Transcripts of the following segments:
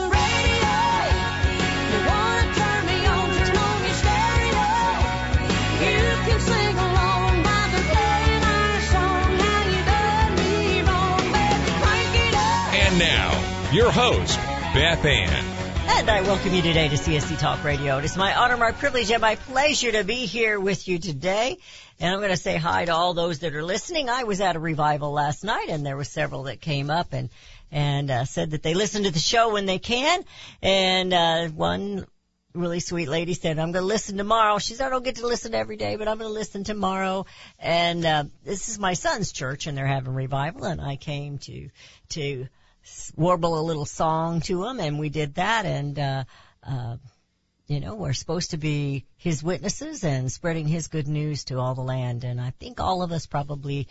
radio. You want to turn me on, turn on your stereo. You can sing along while they're playing our song. Now you done me wrong, baby. Crank it up. And now, your host, Beth Ann. And I welcome you today to CSC Talk Radio. It is my honor, my privilege, and my pleasure to be here with you today. And I'm going to say hi to all those that are listening. I was at a revival last night, and there were several that came up and said that they listen to the show when they can. And one really sweet lady said, I'm going to listen tomorrow. She said, I don't get to listen every day, but I'm going to listen tomorrow. And this is my son's church, and they're having revival, and I came to warble a little song to him, and we did that, and you know, we're supposed to be his witnesses and spreading his good news to all the land, and I think all of us probably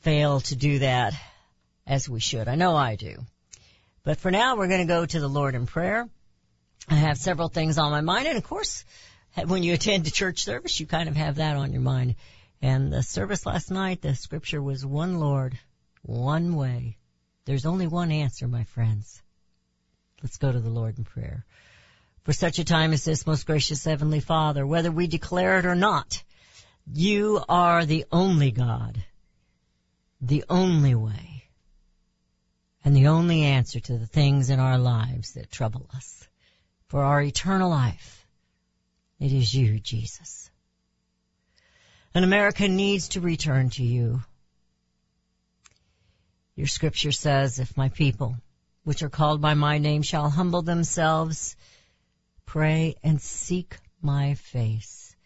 fail to do that as we should. I know I do. But for now, we're going to go to the Lord in prayer. I have several things on my mind, and of course, when you attend a church service, you kind of have that on your mind. And the service last night, the scripture was one Lord, one way. There's only one answer, my friends. Let's go to the Lord in prayer. For such a time as this, most gracious Heavenly Father, whether we declare it or not, you are the only God, the only way, and the only answer to the things in our lives that trouble us. For our eternal life, it is you, Jesus. And America needs to return to you. Your scripture says, if my people, which are called by my name, shall humble themselves, pray and seek my face,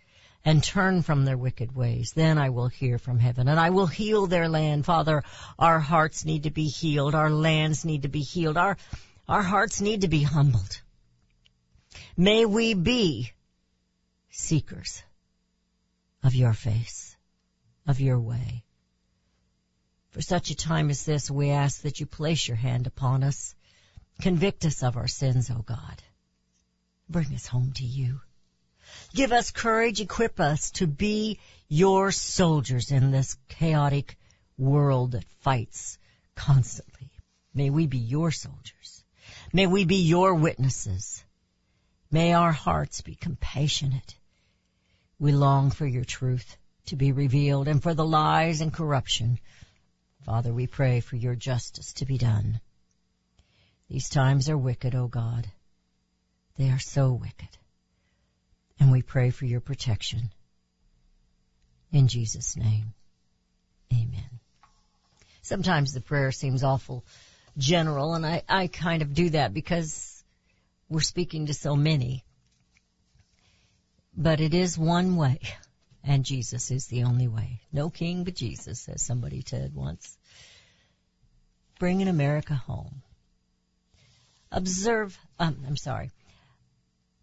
and turn from their wicked ways, then I will hear from heaven, and I will heal their land. Father, our hearts need to be healed. Our lands need to be healed. Our hearts need to be humbled. May we be seekers of your face, of your way. For such a time as this, we ask that you place your hand upon us. Convict us of our sins, O God. Bring us home to you. Give us courage, equip us to be your soldiers in this chaotic world that fights constantly. May we be your soldiers. May we be your witnesses. May our hearts be compassionate. We long for your truth to be revealed and for the lies and corruption. Father, we pray for your justice to be done. These times are wicked, O God. They are so wicked. And we pray for your protection. In Jesus' name, amen. Sometimes the prayer seems awful general, and I kind of do that because we're speaking to so many. But it is one way. And Jesus is the only way. No king but Jesus, as somebody said once. Bringing America home.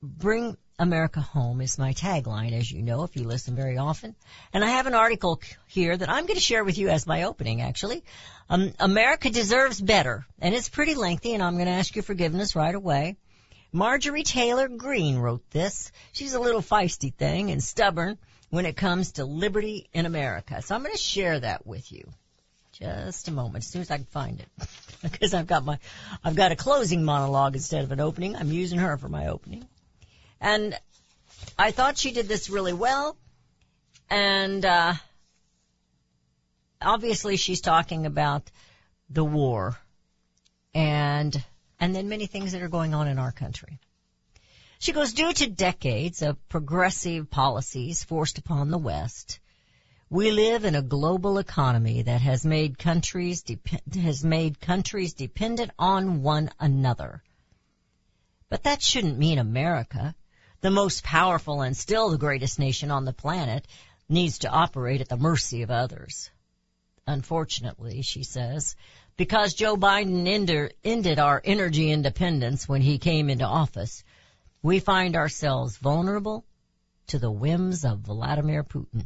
Bring America home is my tagline, as you know, if you listen very often. And I have an article here that I'm going to share with you as my opening, actually. America deserves better. And it's pretty lengthy, and I'm going to ask your forgiveness right away. Marjorie Taylor Greene wrote this. She's a little feisty thing and stubborn when it comes to liberty in America. So I'm going to share that with you. Just a moment, as soon as I can find it. Because I've got a closing monologue instead of an opening. I'm using her for my opening. And I thought she did this really well. And obviously she's talking about the war and then many things that are going on in our country. She goes, due to decades of progressive policies forced upon the West, we live in a global economy that has made countries dependent on one another. But that shouldn't mean America, the most powerful and still the greatest nation on the planet, needs to operate at the mercy of others. Unfortunately, she says, because Joe Biden ended our energy independence when he came into office, we find ourselves vulnerable to the whims of Vladimir Putin.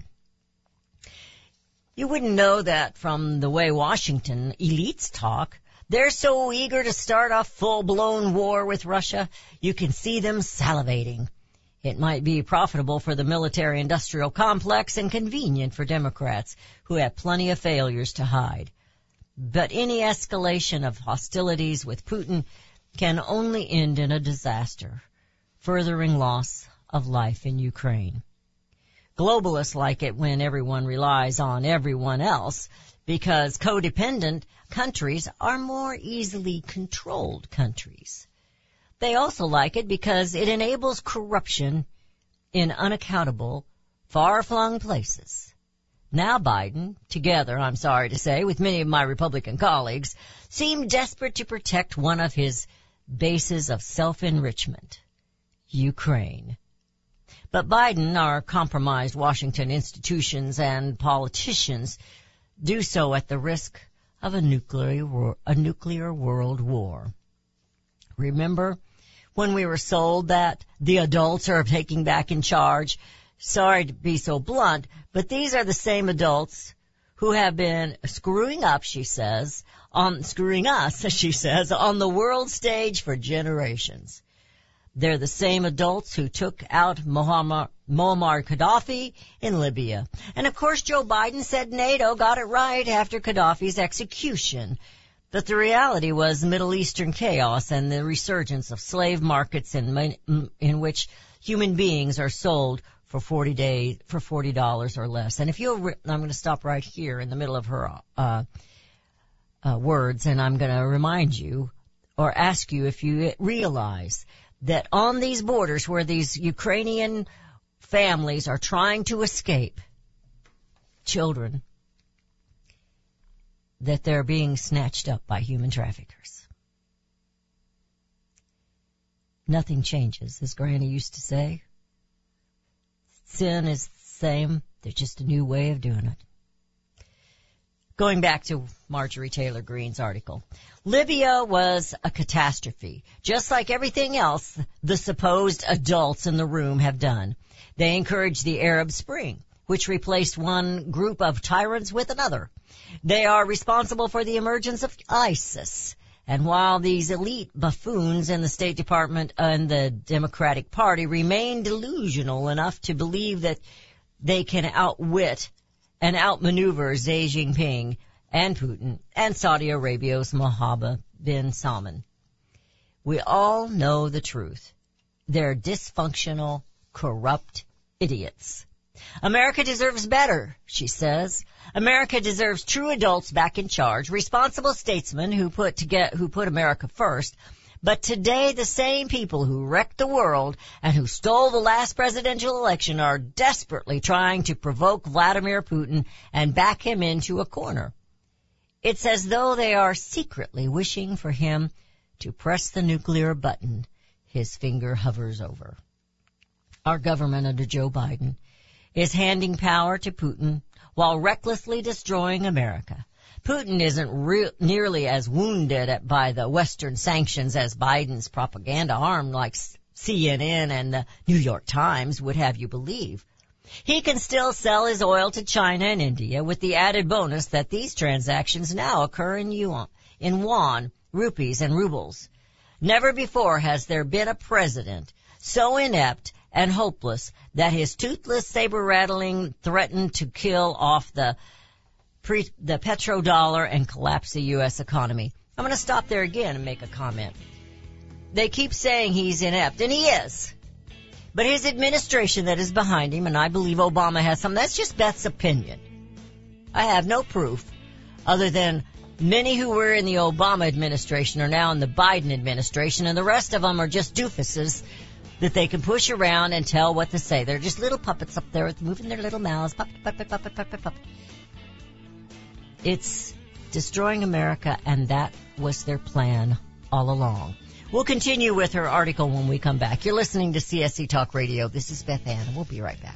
You wouldn't know that from the way Washington elites talk, They're so eager to start a full-blown war with Russia, you can see them salivating. It might be profitable for the military-industrial complex and convenient for Democrats, who have plenty of failures to hide. But any escalation of hostilities with Putin can only end in a disaster, furthering loss of life in Ukraine. Globalists like it when everyone relies on everyone else, because codependent countries are more easily controlled countries. They also like it because it enables corruption in unaccountable, far-flung places. Now Biden, together, I'm sorry to say, with many of my Republican colleagues, seem desperate to protect one of his bases of self-enrichment, Ukraine. But Biden, our compromised Washington institutions and politicians, do so at the risk of a nuclear world war. Remember when we were sold that the adults are taking back in charge? Sorry to be so blunt, but these are the same adults who have been screwing us, she says, on the world stage for generations. They're the same adults who took out Muammar Gaddafi in Libya. And of course, Joe Biden said NATO got it right after Gaddafi's execution. But the reality was Middle Eastern chaos and the resurgence of slave markets in which human beings are sold for $40 or less. And if you'll, I'm going to stop right here in the middle of her words, and I'm going to remind you or ask you if you realize that on these borders where these Ukrainian families are trying to escape, children, that they're being snatched up by human traffickers. Nothing changes, as Granny used to say. Sin is the same. There's just a new way of doing it. Going back to Marjorie Taylor Greene's article, Libya was a catastrophe. Just like everything else the supposed adults in the room have done, they encouraged the Arab Spring, which replaced one group of tyrants with another. They are responsible for the emergence of ISIS. And while these elite buffoons in the State Department and the Democratic Party remain delusional enough to believe that they can outwit and outmaneuver Xi Jinping and Putin and Saudi Arabia's Mohammed bin Salman, we all know the truth. They're dysfunctional, corrupt idiots. America deserves better, she says. America deserves true adults back in charge, responsible statesmen who put America first. But today, the same people who wrecked the world and who stole the last presidential election are desperately trying to provoke Vladimir Putin and back him into a corner. It's as though they are secretly wishing for him to press the nuclear button his finger hovers over. Our government under Joe Biden is handing power to Putin while recklessly destroying America. Putin isn't nearly as wounded by the Western sanctions as Biden's propaganda arm like CNN and the New York Times would have you believe. He can still sell his oil to China and India, with the added bonus that these transactions now occur in yuan, in won, rupees, and rubles. Never before has there been a president so inept and hopeless that his toothless saber-rattling threatened to kill off the petrodollar and collapse the U.S. economy. I'm going to stop there again and make a comment. They keep saying he's inept, and he is. But his administration that is behind him, and I believe Obama has some, that's just Beth's opinion. I have no proof other than many who were in the Obama administration are now in the Biden administration, and the rest of them are just doofuses that they can push around and tell what to say. They're just little puppets up there moving their little mouths. Puppet, puppet, puppet, puppet, puppet. It's destroying America, and that was their plan all along. We'll continue with her article when we come back. You're listening to CSC Talk Radio. This is Beth Ann, and we'll be right back.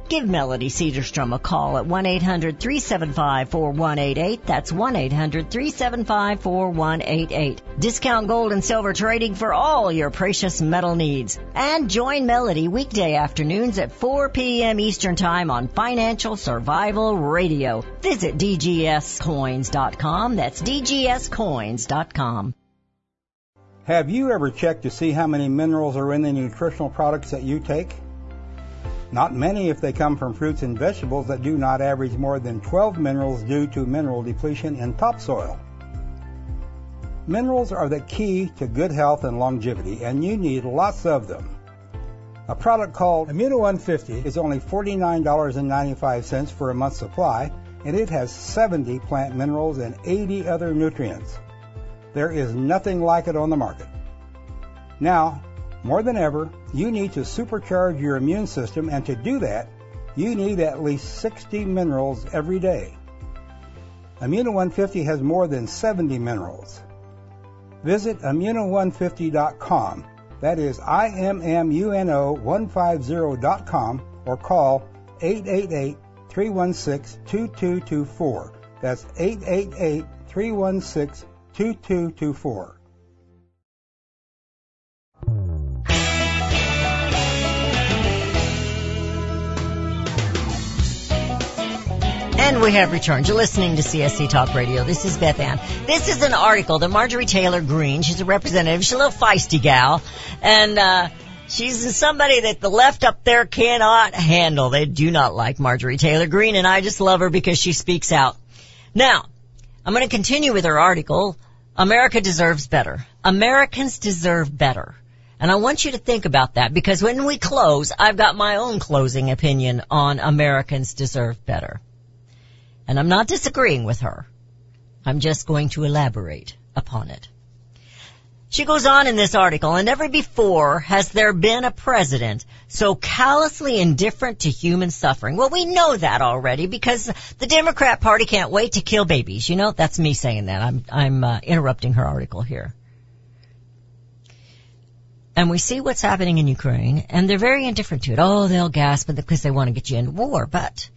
Give Melody Cedarstrom a call at 1-800-375-4188. That's 1-800-375-4188. Discount Gold and Silver Trading for all your precious metal needs. And join Melody weekday afternoons at 4 p.m. Eastern Time on Financial Survival Radio. Visit DGScoins.com. That's DGScoins.com. Have you ever checked to see how many minerals are in the nutritional products that you take? Not many if they come from fruits and vegetables that do not average more than 12 minerals due to mineral depletion in topsoil. Minerals are the key to good health and longevity, and you need lots of them. A product called Immuno 150 is only $49.95 for a month's supply, and it has 70 plant minerals and 80 other nutrients. There is nothing like it on the market. Now, more than ever, you need to supercharge your immune system, and to do that, you need at least 60 minerals every day. Immuno 150 has more than 70 minerals. Visit Immuno150.com, that is IMMUNO150.com, or call 888-316-2224. That's 888-316-2224. And we have returned. You're listening to CSC Talk Radio. This is Beth Ann. This is an article that Marjorie Taylor Greene, she's a representative, she's a little feisty gal, and she's somebody that the left up there cannot handle. They do not like Marjorie Taylor Greene, and I just love her because she speaks out. Now, I'm going to continue with her article, America Deserves Better. Americans deserve better. And I want you to think about that, because when we close, I've got my own closing opinion on Americans deserve better. And I'm not disagreeing with her. I'm just going to elaborate upon it. She goes on in this article, and never before has there been a president so callously indifferent to human suffering. Well, we know that already, because the Democrat Party can't wait to kill babies. You know, that's me saying that. I'm interrupting her article here. And we see what's happening in Ukraine, and they're very indifferent to it. Oh, they'll gasp because they want to get you into war, but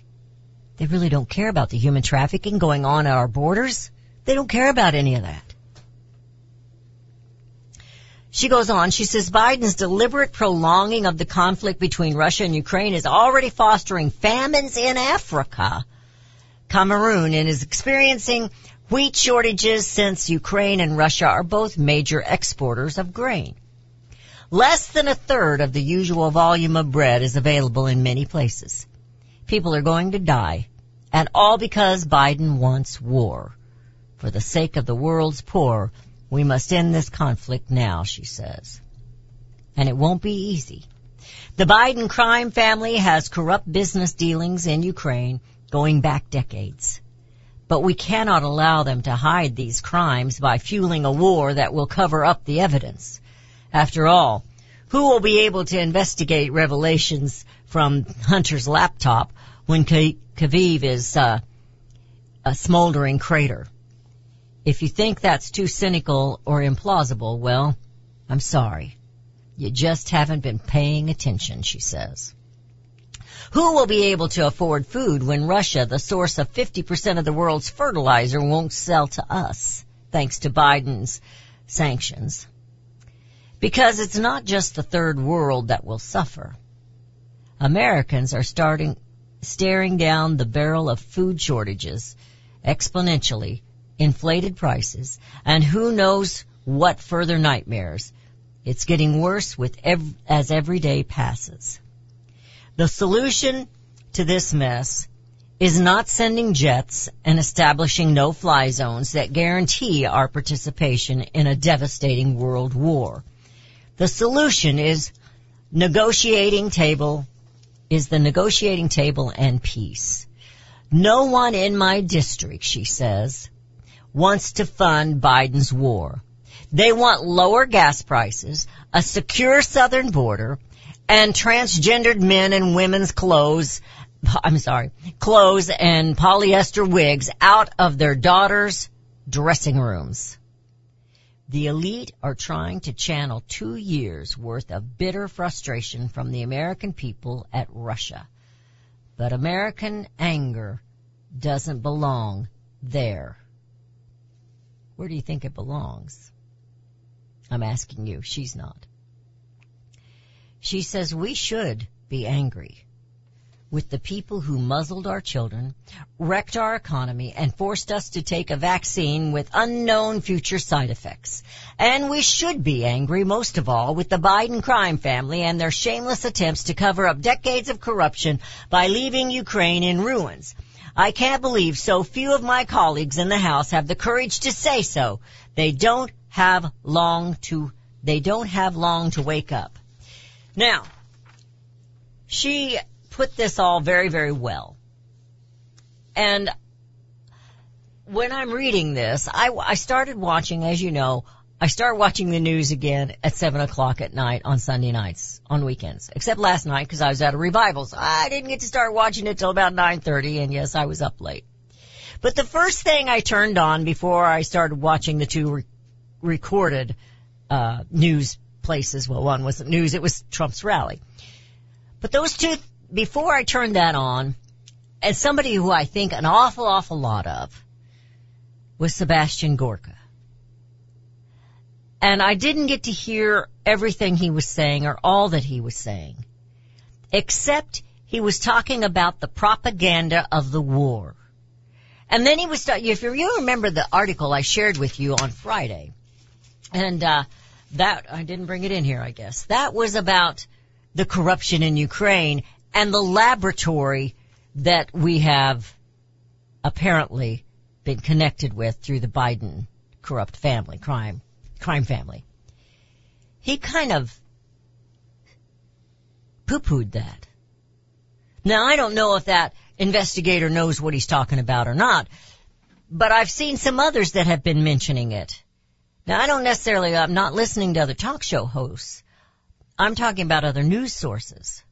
they really don't care about the human trafficking going on at our borders. They don't care about any of that. She goes on. She says, Biden's deliberate prolonging of the conflict between Russia and Ukraine is already fostering famines in Africa. Cameroon is experiencing wheat shortages since Ukraine and Russia are both major exporters of grain. Less than a third of the usual volume of bread is available in many places. People are going to die, and all because Biden wants war. For the sake of the world's poor, we must end this conflict now, she says. And it won't be easy. The Biden crime family has corrupt business dealings in Ukraine going back decades. But we cannot allow them to hide these crimes by fueling a war that will cover up the evidence. After all, who will be able to investigate revelations from Hunter's laptop when Kyiv is a smoldering crater? If you think that's too cynical or implausible, well, I'm sorry. You just haven't been paying attention, she says. Who will be able to afford food when Russia, the source of 50% of the world's fertilizer, won't sell to us, thanks to Biden's sanctions? Because it's not just the third world that will suffer. Americans are staring down the barrel of food shortages, exponentially inflated prices, and who knows what further nightmares. It's getting worse as every day passes. The solution to this mess is not sending jets and establishing no-fly zones that guarantee our participation in a devastating world war. The solution is the negotiating table and peace. No one in my district, she says, wants to fund Biden's war. They want lower gas prices, a secure southern border, and transgendered men and women's clothes and polyester wigs out of their daughters' dressing rooms. The elite are trying to channel 2 years' worth of bitter frustration from the American people at Russia. But American anger doesn't belong there. Where do you think it belongs? I'm asking you. She's not. She says we should be angry with the people who muzzled our children, wrecked our economy, and forced us to take a vaccine with unknown future side effects. And we should be angry, most of all, with the Biden crime family and their shameless attempts to cover up decades of corruption by leaving Ukraine in ruins. I can't believe so few of my colleagues in the House have the courage to say so. They don't have long to wake up. Now, she put this all very, very well. And when I'm reading this, I started watching, as you know, I start watching the news again at 7:00 at night on Sunday nights, on weekends, except last night because I was at a revival. So I didn't get to start watching it till about 9:30, and yes, I was up late. But the first thing I turned on before I started watching the two recorded news places, well, one wasn't news, it was Trump's rally. But those two, before I turned that on, and somebody who I think an awful, awful lot of was Sebastian Gorka. And I didn't get to hear everything he was saying or all that he was saying, except he was talking about the propaganda of the war. And then he was, if you remember the article I shared with you on Friday, and that, I didn't bring it in here, I guess, that was about the corruption in Ukraine and the laboratory that we have apparently been connected with through the Biden corrupt family, crime family. He kind of poo-pooed that. Now, I don't know if that investigator knows what he's talking about or not, but I've seen some others that have been mentioning it. Now, I'm not listening to other talk show hosts. I'm talking about other news sources.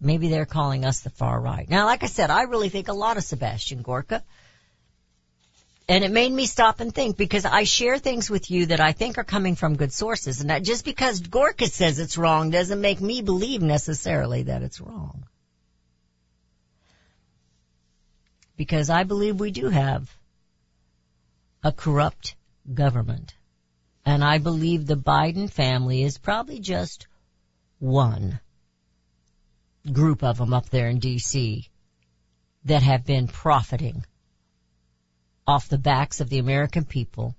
Maybe they're calling us the far right. Now, like I said, I really think a lot of Sebastian Gorka. And it made me stop and think, because I share things with you that I think are coming from good sources. And that just because Gorka says it's wrong doesn't make me believe necessarily that it's wrong. Because I believe we do have a corrupt government. And I believe the Biden family is probably just one group of them up there in D.C. that have been profiting off the backs of the American people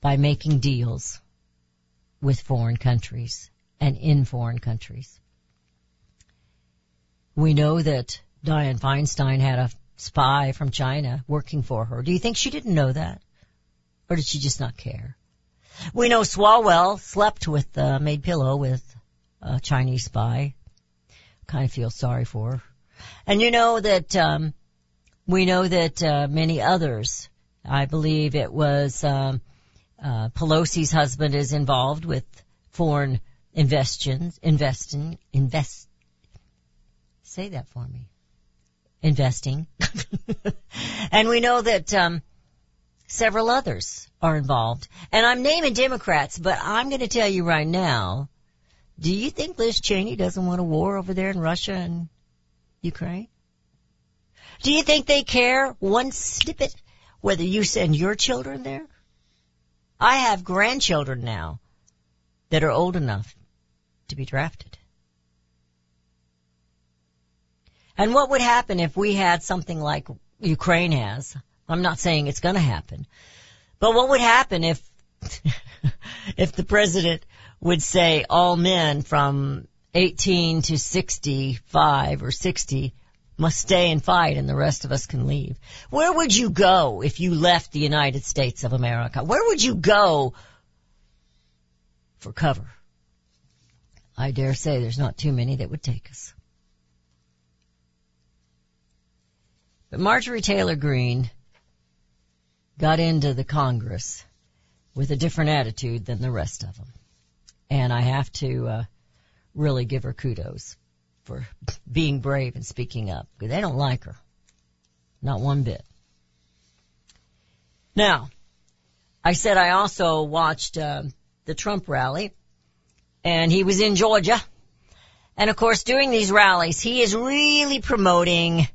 by making deals with foreign countries and in foreign countries. We know that Dianne Feinstein had a spy from China working for her. Do you think she didn't know that? Or did she just not care? We know Swalwell slept with, made pillow with a Chinese spy. Kind of feel sorry for her. And you know that we know that many others, I believe it was Pelosi's husband is involved with foreign investing. And we know that several others are involved. And I'm naming Democrats, but I'm going to tell you right now, do you think Liz Cheney doesn't want a war over there in Russia and Ukraine? Do you think they care one snippet whether you send your children there? I have grandchildren now that are old enough to be drafted. And what would happen if we had something like Ukraine has? I'm not saying it's going to happen. But what would happen if if the president would say all men from 18 to 65 or 60 must stay and fight and the rest of us can leave? Where would you go if you left the United States of America? Where would you go for cover? I dare say there's not too many that would take us. But Marjorie Taylor Greene got into the Congress with a different attitude than the rest of them. And I have to really give her kudos for being brave and speaking up, because they don't like her. Not one bit. Now, I said I also watched the Trump rally, and he was in Georgia. And, of course, during these rallies, he is really promoting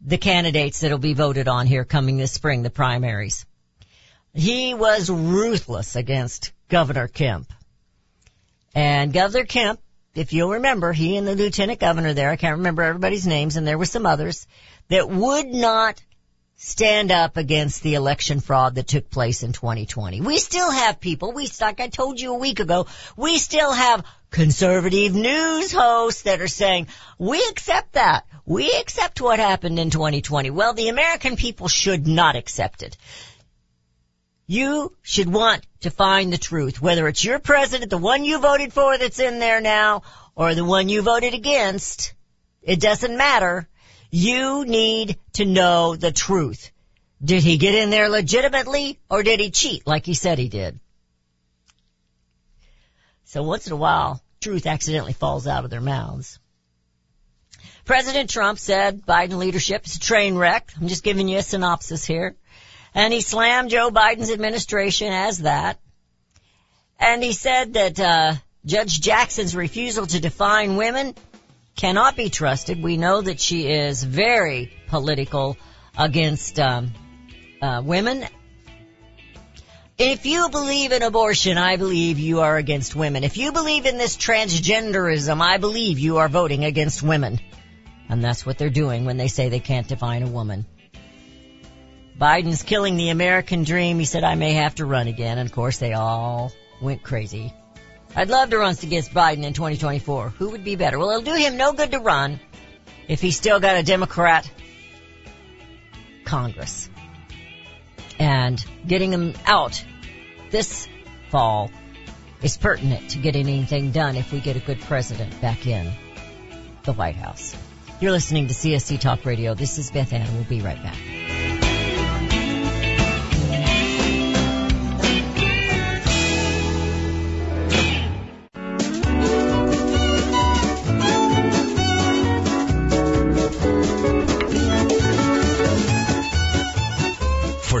the candidates that'll be voted on here coming this spring, the primaries. He was ruthless against Governor Kemp. And Governor Kemp, if you'll remember, he and the lieutenant governor there, I can't remember everybody's names, and there were some others, that would not stand up against the election fraud that took place in 2020. We still have people, like I told you a week ago, we still have conservative news hosts that are saying, we accept that. We accept what happened in 2020. Well, the American people should not accept it. You should want to find the truth, whether it's your president, the one you voted for that's in there now, or the one you voted against. It doesn't matter. You need to know the truth. Did he get in there legitimately, or did he cheat like he said he did? So once in a while, truth accidentally falls out of their mouths. President Trump said Biden leadership is a train wreck. I'm just giving you a synopsis here. And he slammed Joe Biden's administration as that. And he said that Judge Jackson's refusal to define women cannot be trusted. We know that she is very political against women. If you believe in abortion, I believe you are against women. If you believe in this transgenderism, I believe you are voting against women. And that's what they're doing when they say they can't define a woman. Biden's killing the American dream. He said, I may have to run again. And, of course, they all went crazy. I'd love to run against Biden in 2024. Who would be better? Well, it'll do him no good to run if he's still got a Democrat Congress. And getting them out this fall is pertinent to getting anything done if we get a good president back in the White House. You're listening to CSC Talk Radio. This is Beth Ann. We'll be right back. For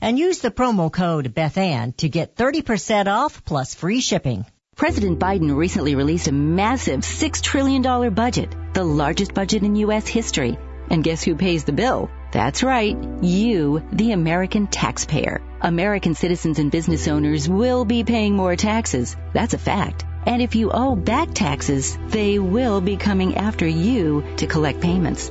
and use the promo code BethAnn to get 30% off plus free shipping. President Biden recently released a massive $6 trillion budget, the largest budget in U.S. history. And guess who pays the bill? That's right, you, the American taxpayer. American citizens and business owners will be paying more taxes. That's a fact. And if you owe back taxes, they will be coming after you to collect payments.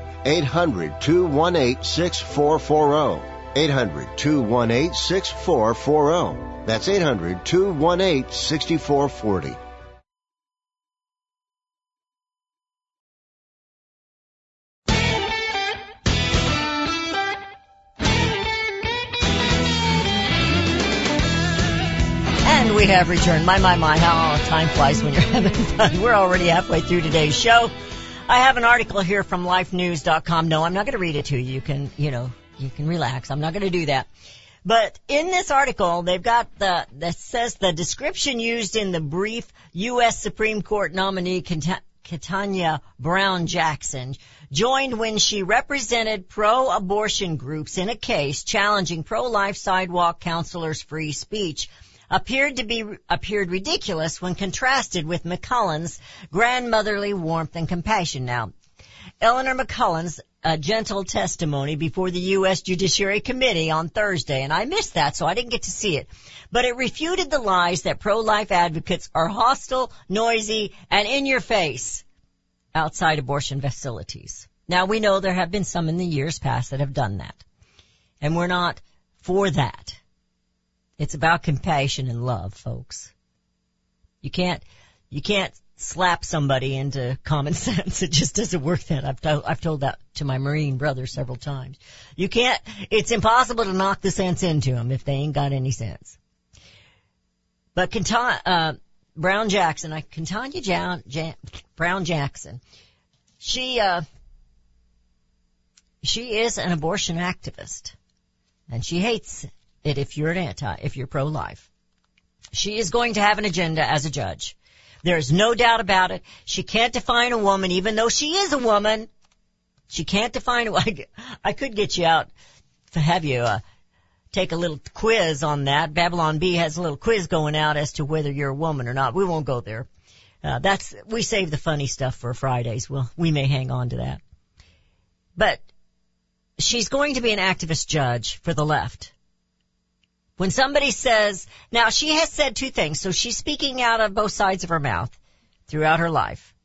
800-218-6440. 800-218-6440. That's 800-218-6440. And we have returned. My, how time flies when you're having fun. We're already halfway through today's show. I have an article here from LifeNews.com. No, I'm not going to read it to you. You can relax. I'm not going to do that. But in this article, they've got that says the description used in the brief U.S. Supreme Court nominee Ketanji Brown Jackson joined when she represented pro-abortion groups in a case challenging pro-life sidewalk counselors' free speech appeared ridiculous when contrasted with McCullen's grandmotherly warmth and compassion. Now, Eleanor McCullen's gentle testimony before the U.S. Judiciary Committee on Thursday, and I missed that, so I didn't get to see it, but it refuted the lies that pro-life advocates are hostile, noisy, and in your face outside abortion facilities. Now, we know there have been some in the years past that have done that, and we're not for that. It's about compassion and love, folks. You can't slap somebody into common sense. It just doesn't work that. I've told that to my Marine brother several times. You can't, it's impossible to knock the sense into them if they ain't got any sense. But Ketanji Brown Jackson, she She is an abortion activist, and she hates it if you're if you're pro-life. She is going to have an agenda as a judge. There is no doubt about it. She can't define a woman, even though she is a woman. She can't define a woman. I could get you out to have you take a little quiz on that. Babylon Bee has a little quiz going out as to whether you're a woman or not. We won't go there. We save the funny stuff for Fridays. Well, we may hang on to that. But she's going to be an activist judge for the left. When somebody says, now she has said two things, so she's speaking out of both sides of her mouth throughout her life,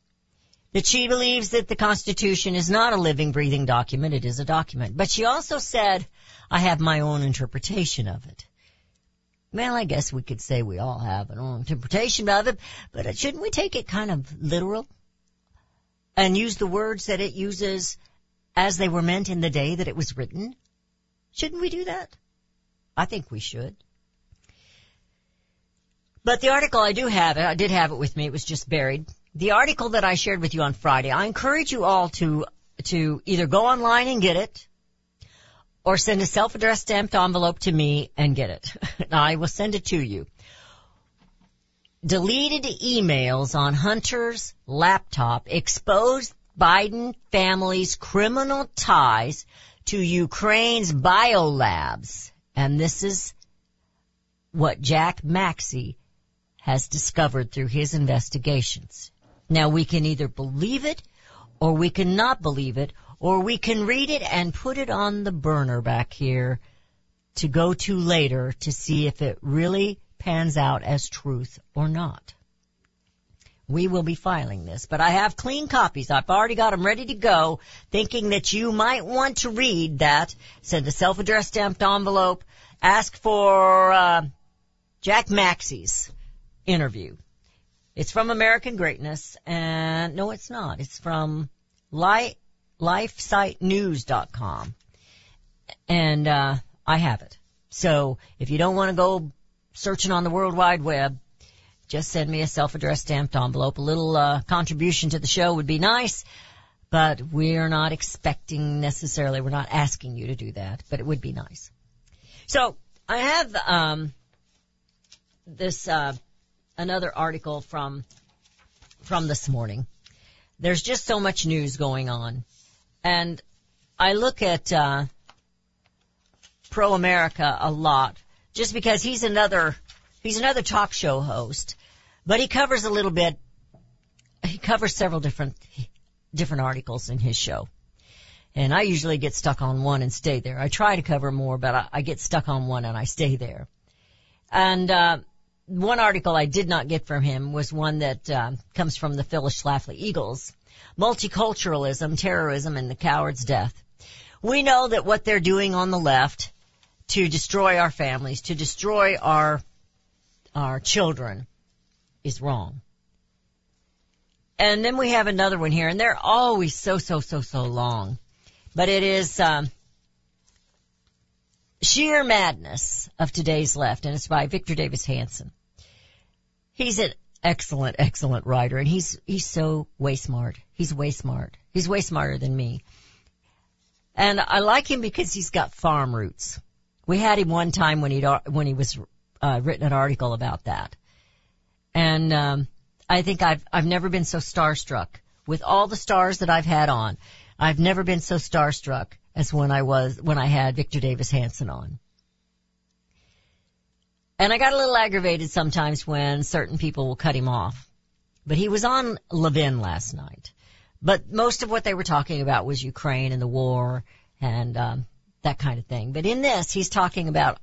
that she believes that the Constitution is not a living, breathing document, it is a document. But she also said, I have my own interpretation of it. Well, I guess we could say we all have an own interpretation of it, but shouldn't we take it kind of literal and use the words that it uses as they were meant in the day that it was written? Shouldn't we do that? I think we should. But the article, I did have it with me. It was just buried. The article that I shared with you on Friday, I encourage you all to either go online and get it or send a self-addressed stamped envelope to me and get it. I will send it to you. Deleted emails on Hunter's laptop exposed Biden family's criminal ties to Ukraine's biolabs. And this is what Jack Maxey has discovered through his investigations. Now, we can either believe it or we can not believe it, or we can read it and put it on the burner back here to go to later to see if it really pans out as truth or not. We will be filing this, but I have clean copies. I've already got them ready to go, thinking that you might want to read that. Send a self-addressed stamped envelope. Ask for Jack Maxey's interview. It's from American Greatness, and no, it's not. It's from LifeSiteNews.com, and I have it. So if you don't want to go searching on the World Wide Web, just send me a self-addressed stamped envelope. A little contribution to the show would be nice, but we're not expecting necessarily. We're not asking you to do that, but it would be nice. So I have this another article from this morning. There's just so much news going on, and I look at Pro America a lot just because he's another talk show host, but he covers several different articles in his show. And I usually get stuck on one and stay there. I try to cover more, but I get stuck on one and I stay there. And one article I did not get from him was one that comes from the Phyllis Schlafly Eagles, Multiculturalism, Terrorism, and the Coward's Death. We know that what they're doing on the left to destroy our families, to destroy our children is wrong. And then we have another one here, and they're always so long. But it is Sheer Madness of Today's Left, and it's by Victor Davis Hanson. He's an excellent writer, and he's so way smart. He's way smarter than me. And I like him because he's got farm roots. We had him one time when he was written an article about that. And I think I've never been so starstruck with all the stars that I've had on. I've never been so starstruck as when I had Victor Davis Hanson on. And I got a little aggravated sometimes when certain people will cut him off. But he was on Levin last night. But most of what they were talking about was Ukraine and the war and that kind of thing. But in this, he's talking about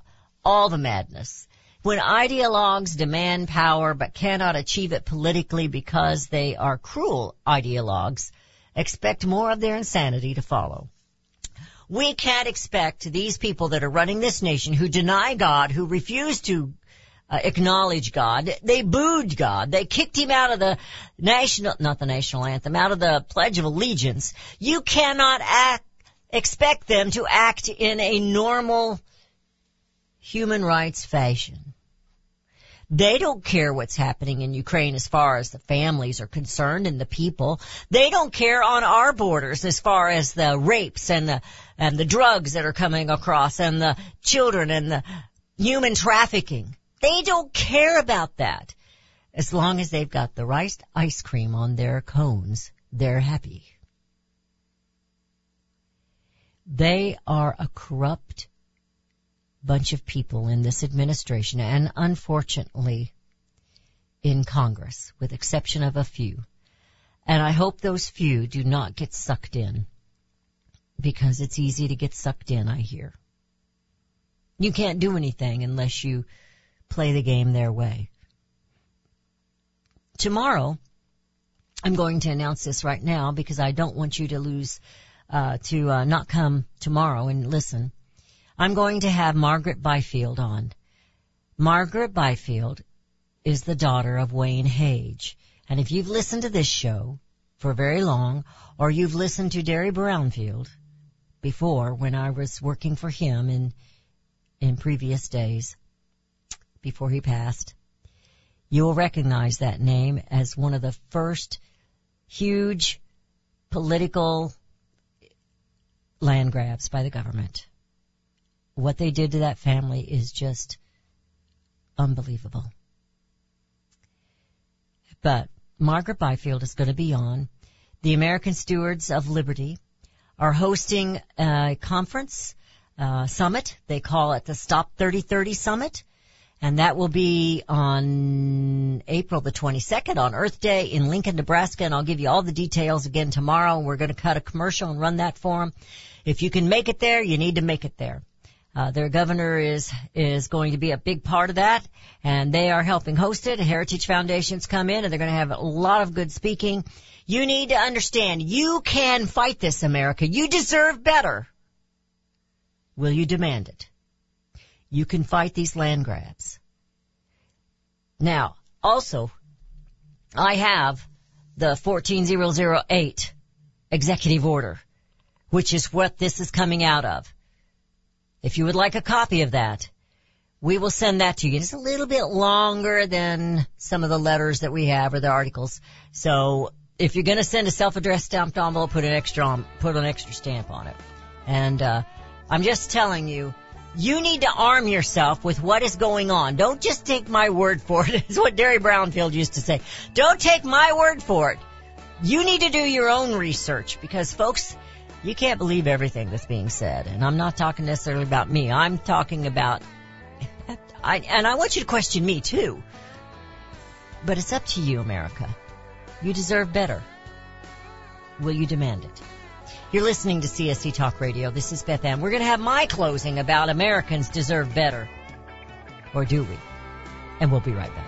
all the madness. When ideologues demand power but cannot achieve it politically because they are cruel ideologues, expect more of their insanity to follow. We can't expect these people that are running this nation, who deny God, who refuse to acknowledge God. They booed God. They kicked him out of the national anthem, out of the Pledge of Allegiance. You cannot expect them to act in a normal human rights fashion. They don't care what's happening in Ukraine as far as the families are concerned and the people. They don't care on our borders as far as the rapes and the drugs that are coming across and the children and the human trafficking. They don't care about that. As long as they've got the rice ice cream on their cones, they're happy. They are a corrupt bunch of people in this administration and, unfortunately, in Congress, with exception of a few. And I hope those few do not get sucked in, because it's easy to get sucked in, I hear. You can't do anything unless you play the game their way. Tomorrow, I'm going to announce this right now because I don't want you to lose not come tomorrow and listen. I'm going to have Margaret Byfield on. Margaret Byfield is the daughter of Wayne Hage. And if you've listened to this show for very long, or you've listened to Derry Brownfield before when I was working for him in previous days before he passed, you will recognize that name as one of the first huge political land grabs by the government. What they did to that family is just unbelievable. But Margaret Byfield is going to be on. The American Stewards of Liberty are hosting a conference, summit. They call it the Stop 3030 Summit. And that will be on April the 22nd on Earth Day in Lincoln, Nebraska. And I'll give you all the details again tomorrow. We're going to cut a commercial and run that for them. If you can make it there, you need to make it there. Their governor is going to be a big part of that, and they are helping host it. Heritage Foundation's come in, and they're going to have a lot of good speaking. You need to understand, you can fight this, America. You deserve better. Will you demand it? You can fight these land grabs. Now, also, I have the 14008 executive order, which is what this is coming out of. If you would like a copy of that, we will send that to you. It's a little bit longer than some of the letters that we have or the articles. So if you're going to send a self-addressed stamped envelope, put an extra stamp on it. And I'm just telling you, you need to arm yourself with what is going on. Don't just take my word for it. It's what Derry Brownfield used to say. Don't take my word for it. You need to do your own research because, folks, you can't believe everything that's being said, and I'm not talking necessarily about me. I'm talking about, and I want you to question me too, but it's up to you, America. You deserve better. Will you demand it? You're listening to CSC Talk Radio. This is Beth Ann. We're going to have my closing about Americans deserve better, or do we? And we'll be right back.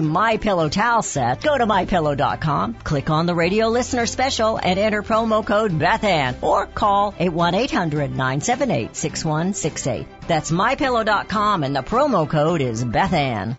MyPillow towel set, go to MyPillow.com, click on the Radio Listener Special, and enter promo code BethAnn, or call 1-800-978-6168. That's MyPillow.com, and the promo code is BethAnn.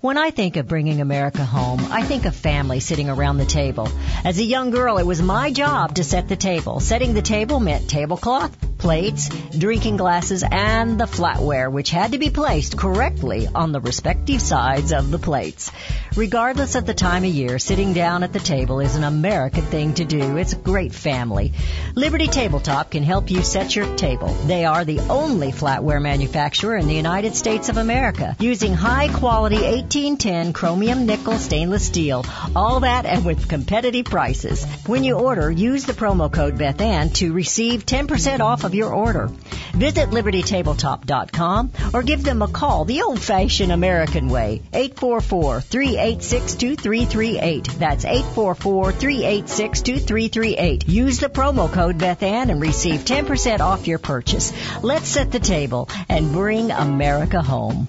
When I think of bringing America home, I think of family sitting around the table. As a young girl, it was my job to set the table. Setting the table meant tablecloth, plates, drinking glasses, and the flatware, which had to be placed correctly on the respective sides of the plates. Regardless of the time of year, sitting down at the table is an American thing to do. It's great family. Liberty Tabletop can help you set your table. They are the only flatware manufacturer in the United States of America, using high-quality 1810 chromium nickel stainless steel, all that and with competitive prices. When you order, use the promo code BethAnn to receive 10% off of your order. Visit LibertyTabletop.com or give them a call the old-fashioned American way, 844-386-2338. That's 844-386-2338. Use the promo code BethAnn and receive 10% off your purchase. Let's set the table and bring America home.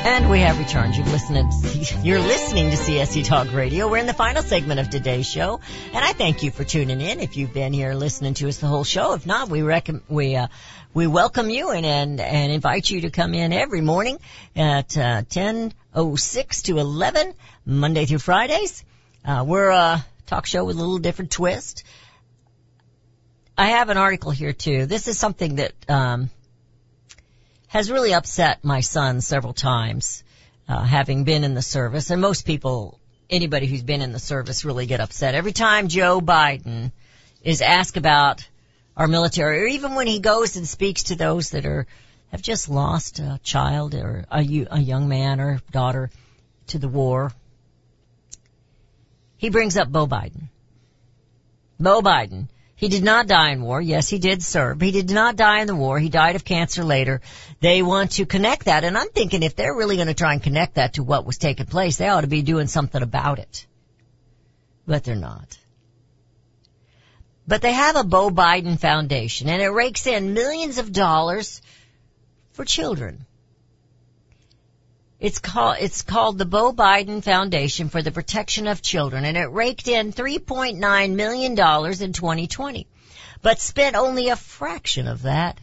And we have returned. You're listening to CSC Talk Radio. We're in the final segment of today's show, and I thank you for tuning in. If you've been here listening to us the whole show, if not, we welcome you and invite you to come in every morning at 10:06 to 11, Monday through Fridays. We're a talk show with a little different twist. I have an article here too. This is something that has really upset my son several times, having been in the service. And most people, anybody who's been in the service, really get upset. Every time Joe Biden is asked about our military, or even when he goes and speaks to those that have just lost a child or a young man or daughter to the war, he brings up Beau Biden. Beau Biden. He did not die in war. Yes, he did serve. He did not die in the war. He died of cancer later. They want to connect that. And I'm thinking if they're really going to try and connect that to what was taking place, they ought to be doing something about it. But they're not. But they have a Beau Biden Foundation, and it rakes in millions of dollars for children. It's called the Beau Biden Foundation for the Protection of Children, and it raked in $3.9 million in 2020, but spent only a fraction of that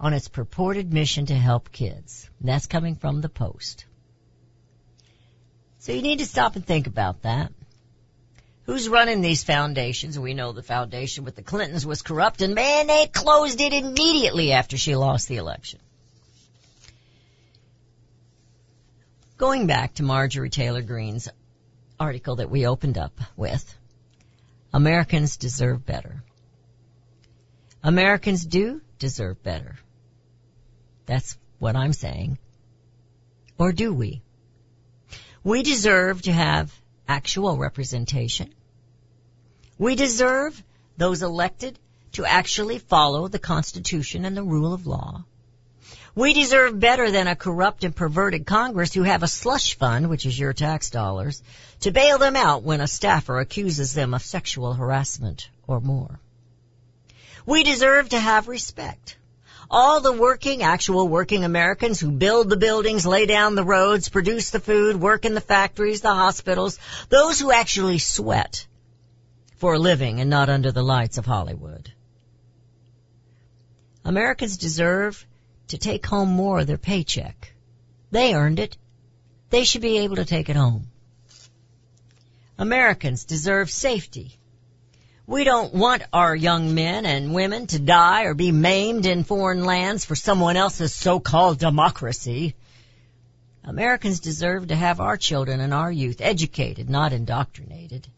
on its purported mission to help kids. And that's coming from the Post. So you need to stop and think about that. Who's running these foundations? We know the foundation with the Clintons was corrupt, and man, they closed it immediately after she lost the election. Going back to Marjorie Taylor Greene's article that we opened up with, Americans deserve better. Americans do deserve better. That's what I'm saying. Or do we? We deserve to have actual representation. We deserve those elected to actually follow the Constitution and the rule of law. We deserve better than a corrupt and perverted Congress who have a slush fund, which is your tax dollars, to bail them out when a staffer accuses them of sexual harassment or more. We deserve to have respect. All the actual working Americans who build the buildings, lay down the roads, produce the food, work in the factories, the hospitals, those who actually sweat for a living and not under the lights of Hollywood. Americans deserve to take home more of their paycheck. They earned it. They should be able to take it home. Americans deserve safety. We don't want our young men and women to die or be maimed in foreign lands for someone else's so-called democracy. Americans deserve to have our children and our youth educated, not indoctrinated.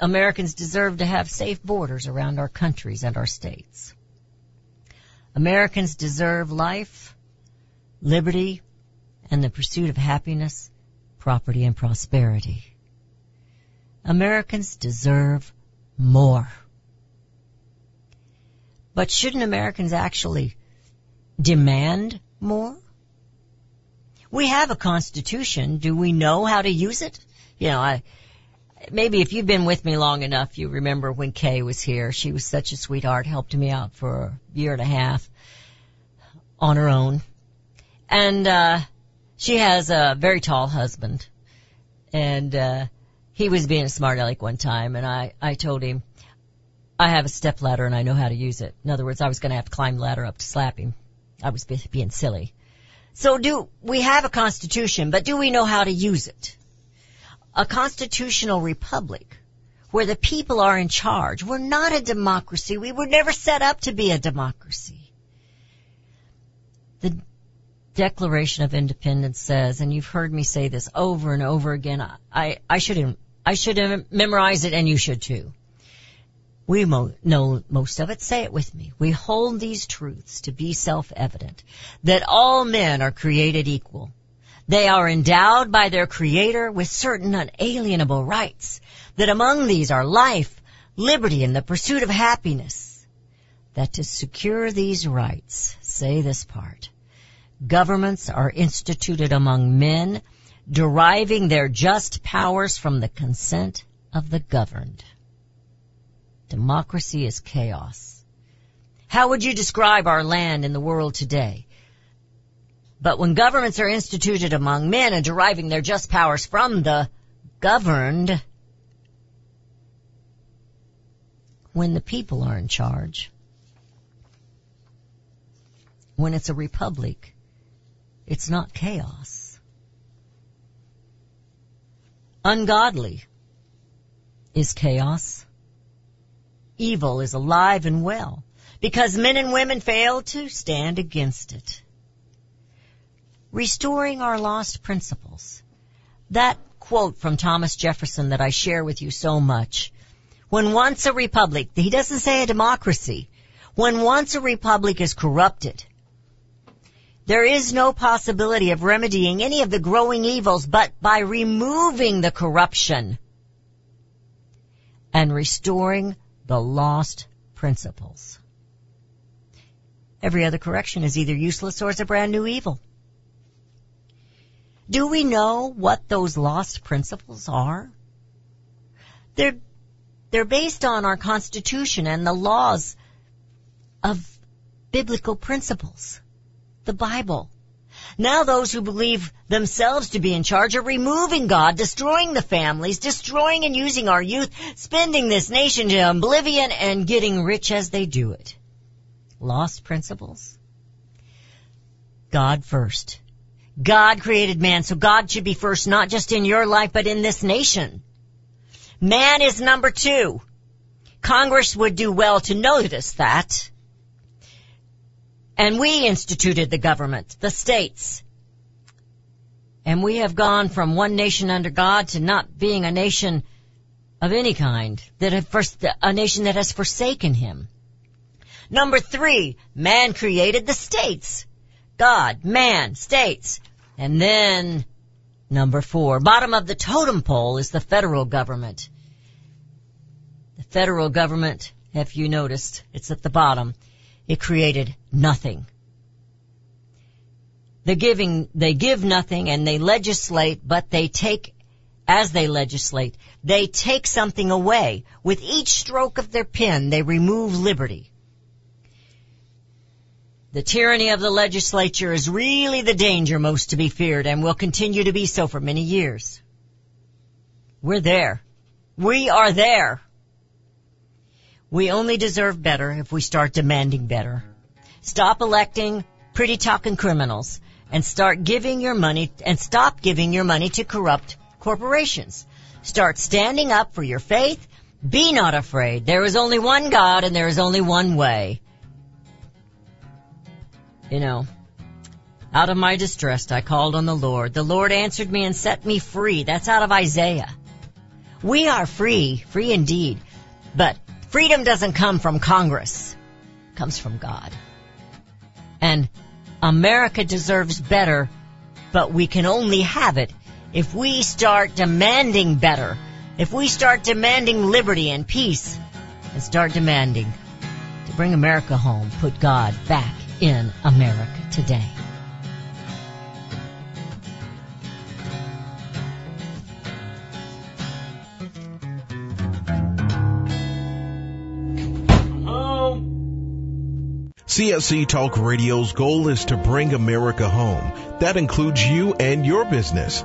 Americans deserve to have safe borders around our countries and our states. Americans deserve life, liberty, and the pursuit of happiness, property, and prosperity. Americans deserve more. But shouldn't Americans actually demand more? We have a Constitution. Do we know how to use it? You know, maybe if you've been with me long enough, you remember when Kay was here. She was such a sweetheart, helped me out for a year and a half on her own. And she has a very tall husband. And he was being a smart aleck one time, and I told him, I have a step ladder and I know how to use it. In other words, I was going to have to climb the ladder up to slap him. I was being silly. So we have a Constitution, but do we know how to use it? A constitutional republic where the people are in charge. We're not a democracy. We were never set up to be a democracy. The Declaration of Independence says, and you've heard me say this over and over again, I should memorize it, and you should too. We know most of it. Say it with me. We hold these truths to be self-evident, that all men are created equal. They are endowed by their Creator with certain unalienable rights, that among these are life, liberty, and the pursuit of happiness. That to secure these rights, say this part, governments are instituted among men, deriving their just powers from the consent of the governed. Democracy is chaos. How would you describe our land and the world today? But when governments are instituted among men and deriving their just powers from the governed, when the people are in charge, when it's a republic, it's not chaos. Ungodly is chaos. Evil is alive and well because men and women fail to stand against it. Restoring our lost principles. That quote from Thomas Jefferson that I share with you so much. When once a republic, he doesn't say a democracy, when once a republic is corrupted, there is no possibility of remedying any of the growing evils but by removing the corruption and restoring the lost principles. Every other correction is either useless or it's a brand new evil. Do we know what those lost principles are? They're based on our Constitution and the laws of biblical principles. The Bible. Now those who believe themselves to be in charge are removing God, destroying the families, destroying and using our youth, spending this nation to oblivion and getting rich as they do it. Lost principles. God first. God created man, so God should be first, not just in your life, but in this nation. Man is number two. Congress would do well to notice that. And we instituted the government, the states. And we have gone from one nation under God to not being a nation of any kind, a nation that has forsaken him. Number three, man created the states. God, man, states. And then number four, bottom of the totem pole is the federal government. the federal government, if you noticed, it's at the bottom. It created nothing. They give nothing and they legislate, but they take, as they legislate, they take something away. With each stroke of their pen, they remove liberty. The tyranny of the legislature is really the danger most to be feared and will continue to be so for many years. We're there. We are there. We only deserve better if we start demanding better. Stop electing pretty talking criminals and stop giving your money to corrupt corporations. Start standing up for your faith. Be not afraid. There is only one God and there is only one way. You know, out of my distress I called on the Lord. The Lord answered me and set me free. That's out of Isaiah. We are free, free indeed. But freedom doesn't come from Congress. It comes from God. And America deserves better, but we can only have it if we start demanding better, if we start demanding liberty and peace, and start demanding to bring America home, put God back in America today. CSC Talk Radio's goal is to bring America home. That includes you and your business.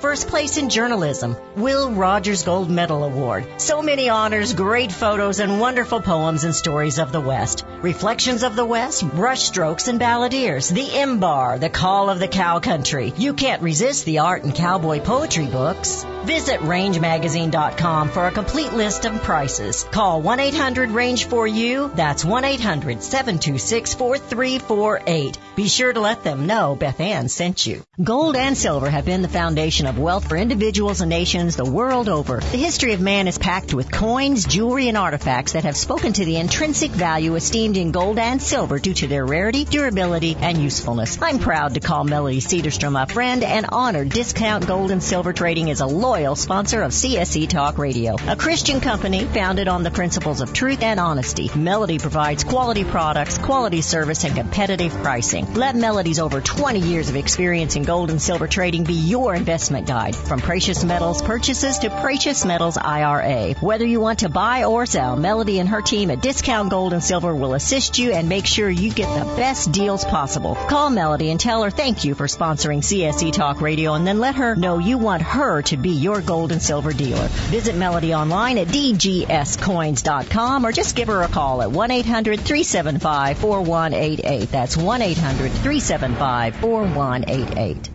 First Place in Journalism, Will Rogers Gold Medal Award. So many honors, great photos, and wonderful poems and stories of the West. Reflections of the West, Brushstrokes and Balladeers, The M-Bar, The Call of the Cow Country. You can't resist the art and cowboy poetry books. Visit rangemagazine.com for a complete list of prices. Call 1-800-RANGE4U. That's 1-800-726-4348. Be sure to let them know Beth Ann sent you. Gold and silver have been the foundation of wealth for individuals and nations the world over. The history of man is packed with coins, jewelry, and artifacts that have spoken to the intrinsic value esteemed in gold and silver due to their rarity, durability, and usefulness. I'm proud to call Melody Cedarstrom a friend and honored Discount Gold and Silver Trading is a loyal sponsor of CSC Talk Radio, a Christian company founded on the principles of truth and honesty. Melody provides quality products, quality service, and competitive pricing. Let Melody's over 20 years of experience in gold and silver trading be your investment guide, from precious metals purchases to precious metals IRA. Whether you want to buy or sell, Melody and her team at Discount Gold and Silver will assist you and make sure you get the best deals possible. Call Melody and tell her thank you for sponsoring CSC Talk Radio, and then let her know you want her to be your gold and silver dealer. Visit Melody online at dgscoins.com or just give her a call at 1-800-375-4188. That's 1-800-375-4188.